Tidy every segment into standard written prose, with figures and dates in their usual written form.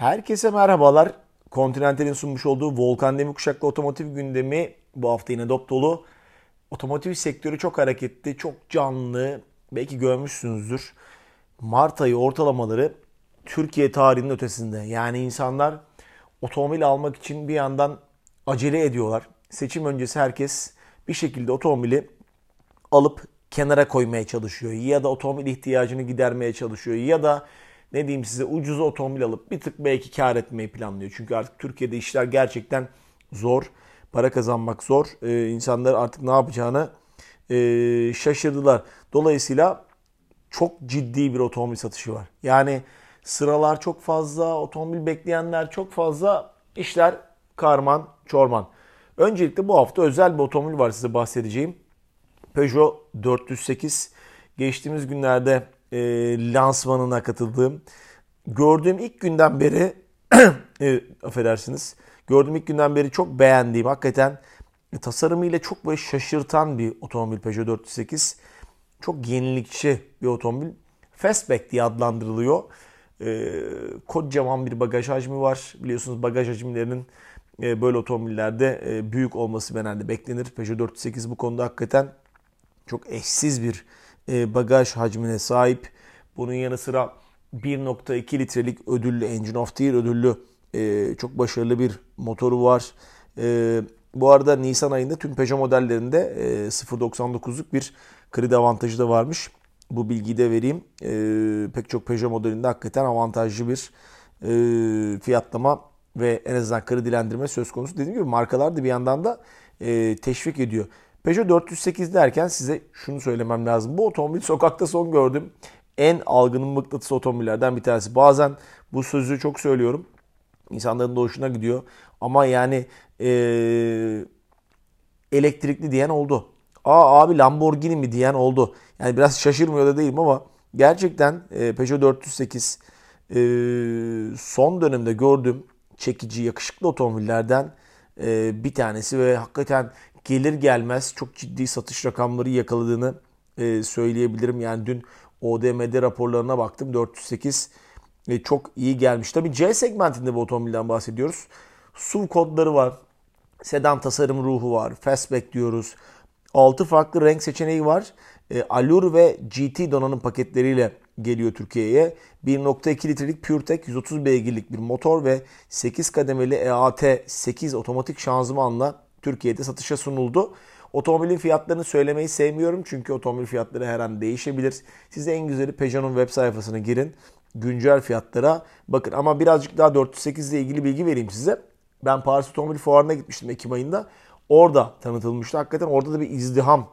Herkese merhabalar. Continental'in sunmuş olduğu Volkan Demirkuşaklı otomotiv gündemi bu hafta yine dop dolu. Otomotiv sektörü çok hareketli, çok canlı. Belki görmüşsünüzdür. Mart ayı ortalamaları Türkiye tarihinin ötesinde. Yani insanlar otomobil almak için bir yandan acele ediyorlar. Seçim öncesi herkes bir şekilde otomobili alıp kenara koymaya çalışıyor. Ya da otomobil ihtiyacını gidermeye çalışıyor. Ya da ne diyeyim size, ucuz otomobil alıp bir tık belki kar etmeyi planlıyor. Çünkü artık Türkiye'de işler gerçekten zor. Para kazanmak zor. İnsanlar artık ne yapacağını şaşırdılar. Dolayısıyla çok ciddi bir otomobil satışı var. Yani sıralar çok fazla, otomobil bekleyenler çok fazla, işler karman çorman. Öncelikle bu hafta özel bir otomobil var size bahsedeceğim. Peugeot 408. Geçtiğimiz günlerde lansmanına katıldığım, gördüğüm ilk günden beri affedersiniz, gördüğüm ilk günden beri çok beğendiğim, hakikaten tasarımıyla çok böyle şaşırtan bir otomobil Peugeot 408. Çok yenilikçi bir otomobil. Fastback diye adlandırılıyor. Kocaman bir bagaj hacmi var. Biliyorsunuz bagaj hacimlerinin böyle otomobillerde büyük olması genelde beklenir. Peugeot 408 bu konuda hakikaten çok eşsiz bir bagaj hacmine sahip. Bunun yanı sıra 1.2 litrelik ödüllü, Engine of the Year ödüllü çok başarılı bir motoru var. Bu arada Nisan ayında tüm Peugeot modellerinde 0.99'luk bir kredi avantajı da varmış. Bu bilgiyi de vereyim. Pek çok Peugeot modelinde hakikaten avantajlı bir fiyatlama ve en azından kredilendirme söz konusu. Dediğim gibi markalar da bir yandan da teşvik ediyor. Peugeot 408 derken size şunu söylemem lazım. Bu otomobil sokakta son gördüm. En algının mıknatısı otomobillerden bir tanesi. Bazen bu sözü çok söylüyorum. İnsanların da hoşuna gidiyor. Ama yani elektrikli diyen oldu. Aa abi Lamborghini mi diyen oldu. Yani biraz şaşırmıyor da değilim ama gerçekten Peugeot 408 son dönemde gördüğüm çekici, yakışıklı otomobillerden bir tanesi ve hakikaten gelir gelmez çok ciddi satış rakamları yakaladığını söyleyebilirim. Yani dün ODM'de raporlarına baktım. 408 çok iyi gelmiş. Tabii C segmentinde bu otomobilden bahsediyoruz. SUV kodları var. Sedan tasarım ruhu var. Fastback diyoruz. 6 farklı renk seçeneği var. Allure ve GT donanım paketleriyle geliyor Türkiye'ye. 1.2 litrelik PureTech 130 beygirlik bir motor ve 8 kademeli EAT-8 otomatik şanzımanla Türkiye'de satışa sunuldu. Otomobilin fiyatlarını söylemeyi sevmiyorum. Çünkü otomobil fiyatları her an değişebilir. Siz en güzeli Peugeot'un web sayfasına girin. Güncel fiyatlara bakın. Ama birazcık daha 408 ile ilgili bilgi vereyim size. Ben Paris Otomobil Fuarı'na gitmiştim Ekim ayında. Orada tanıtılmıştı. Hakikaten orada da bir izdiham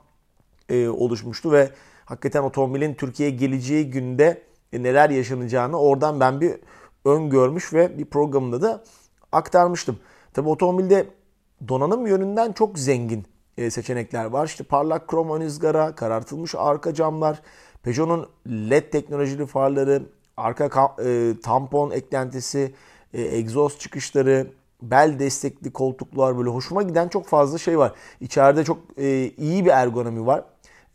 oluşmuştu ve hakikaten otomobilin Türkiye'ye geleceği günde neler yaşanacağını oradan ben bir öngörmüş ve bir programda da aktarmıştım. Tabii otomobilde donanım yönünden çok zengin seçenekler var. İşte parlak krom ön izgara, karartılmış arka camlar, Peugeot'un LED teknolojili farları, arka tampon eklentisi, egzoz çıkışları, bel destekli koltuklar, böyle hoşuma giden çok fazla şey var. İçeride çok iyi bir ergonomi var.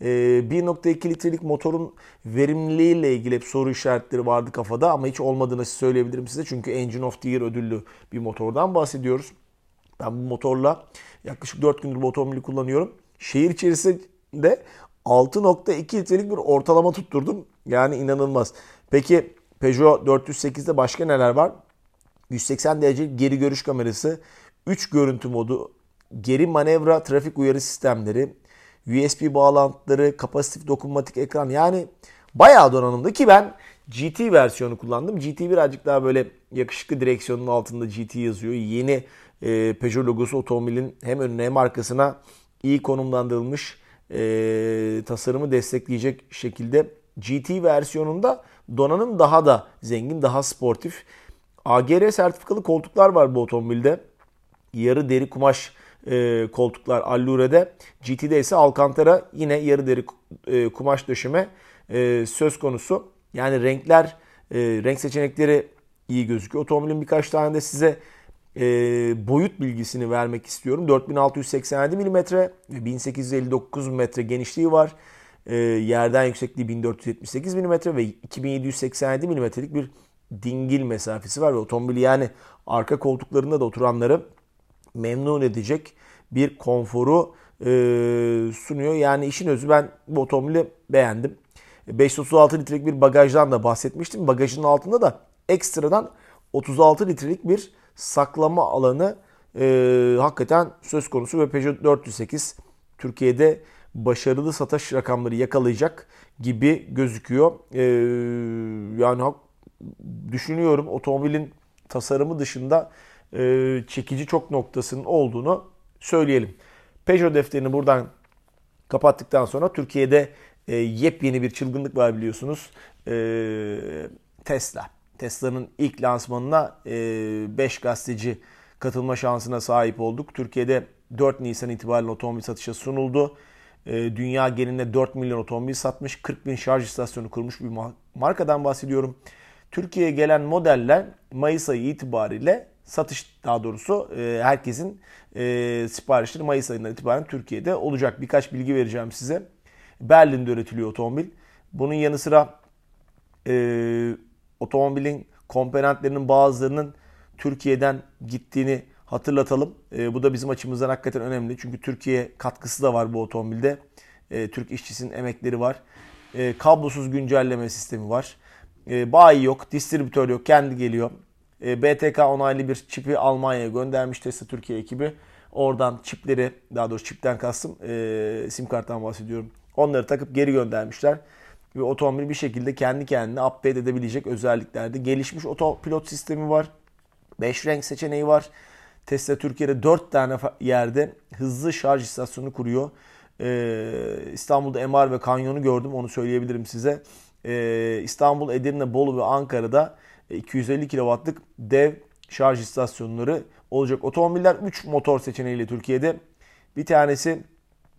1.2 litrelik motorun verimliliğiyle ilgili hep soru işaretleri vardı kafada ama hiç olmadığını söyleyebilirim size. Çünkü Engine of the Year ödüllü bir motordan bahsediyoruz. Ben bu motorla yaklaşık 4 gündür bu otomobili kullanıyorum. Şehir içerisinde 6.2 litrelik bir ortalama tutturdum. Yani inanılmaz. Peki Peugeot 408'de başka neler var? 180 derecelik geri görüş kamerası, 3 görüntü modu, geri manevra trafik uyarı sistemleri, USB bağlantıları, kapasitif dokunmatik ekran. Yani bayağı donanımlı ki ben GT versiyonu kullandım. GT birazcık daha böyle yakışıklı, direksiyonun altında GT yazıyor. Yeni Peugeot logosu otomobilin hem önüne hem arkasına iyi konumlandırılmış, tasarımı destekleyecek şekilde. GT versiyonunda donanım daha da zengin, daha sportif. AGR sertifikalı koltuklar var bu otomobilde. Yarı deri kumaş koltuklar Allure'de. GT'de ise Alcantara, yine yarı deri kumaş döşeme söz konusu. Yani renkler, renk seçenekleri iyi gözüküyor. Otomobilin birkaç tane de size boyut bilgisini vermek istiyorum. 4687 mm ve 1859 mm genişliği var. Yerden yüksekliği 1478 mm ve 2787 mm'lik bir dingil mesafesi var ve otomobili yani arka koltuklarında da oturanları memnun edecek bir konforu sunuyor. Yani işin özü, ben bu otomobili beğendim. 536 litrelik bir bagajdan da bahsetmiştim. Bagajın altında da ekstradan 36 litrelik bir saklama alanı hakikaten söz konusu ve Peugeot 408 Türkiye'de başarılı satış rakamları yakalayacak gibi gözüküyor. Yani düşünüyorum otomobilin tasarımı dışında çekici çok noktasının olduğunu söyleyelim. Peugeot defterini buradan kapattıktan sonra Türkiye'de yepyeni bir çılgınlık var biliyorsunuz. Tesla'nın ilk lansmanına 5 gazeteci katılma şansına sahip olduk. Türkiye'de 4 Nisan itibariyle otomobil satışa sunuldu. Dünya geneline 4 milyon otomobil satmış, 40 bin şarj istasyonu kurmuş bir markadan bahsediyorum. Türkiye'ye gelen modeller Mayıs ayı itibariyle herkesin siparişleri Mayıs ayından itibaren Türkiye'de olacak. Birkaç bilgi vereceğim size. Berlin'de üretiliyor otomobil. Bunun yanı sıra otomobilin komponentlerinin bazılarının Türkiye'den gittiğini hatırlatalım. Bu da bizim açımızdan hakikaten önemli. Çünkü Türkiye katkısı da var bu otomobilde. Türk işçisinin emekleri var. Kablosuz güncelleme sistemi var. Bayi yok, distribütör yok, kendi geliyor. BTK onaylı bir çipi Almanya'ya göndermiş Tesla Türkiye ekibi. Oradan çipleri, daha doğrusu çipten kastım sim karttan bahsediyorum. Onları takıp geri göndermişler. Ve otomobil bir şekilde kendi kendine update edebilecek özelliklerde. Gelişmiş otopilot sistemi var. 5 renk seçeneği var. Tesla Türkiye'de 4 tane yerde hızlı şarj istasyonu kuruyor. İstanbul'da MR ve Kanyon'u gördüm, onu söyleyebilirim size. İstanbul, Edirne, Bolu ve Ankara'da 250 kW'lık dev şarj istasyonları olacak. Otomobiller 3 motor seçeneğiyle Türkiye'de. Bir tanesi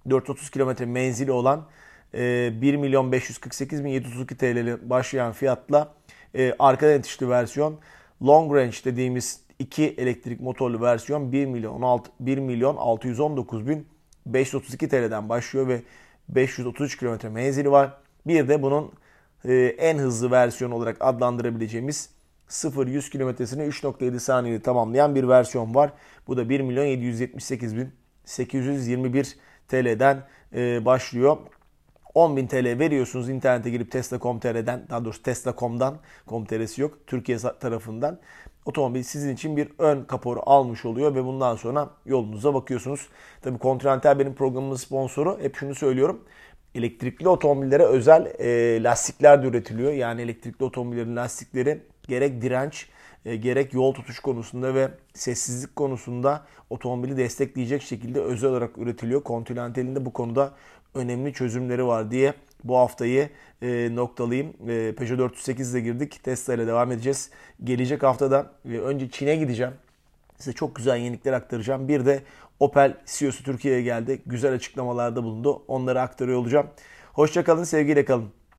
430 km menzili olan 1.548.732 TL'li başlayan fiyatla arkadan itişli versiyon. Long Range dediğimiz 2 elektrik motorlu versiyon 1.619.532 TL'den başlıyor ve 533 km menzili var. Bir de bunun en hızlı versiyon olarak adlandırabileceğimiz 0-100 kilometresini 3.7 saniyede tamamlayan bir versiyon var. Bu da 1.778.821 TL'den başlıyor. 10.000 TL veriyorsunuz internete girip Tesla.com.tr'den, daha doğrusu Tesla.com'dan, com.tr'si yok, Türkiye tarafından. Otomobil sizin için bir ön kaporu almış oluyor ve bundan sonra yolunuza bakıyorsunuz. Tabii Continental benim programımın sponsoru. Hep şunu söylüyorum. Elektrikli otomobillere özel lastikler de üretiliyor. Yani elektrikli otomobillerin lastikleri gerek direnç, gerek yol tutuş konusunda ve sessizlik konusunda otomobili destekleyecek şekilde özel olarak üretiliyor. Continental'in de bu konuda önemli çözümleri var diye bu haftayı noktalayayım. Peugeot 408 ile girdik. Tesla ile devam edeceğiz. Gelecek haftada önce Çin'e gideceğim. Size çok güzel yenilikler aktaracağım. Bir de Opel CEO'su Türkiye'ye geldi. Güzel açıklamalarda bulundu. Onları aktarıyor olacağım. Hoşça kalın, sevgiyle kalın.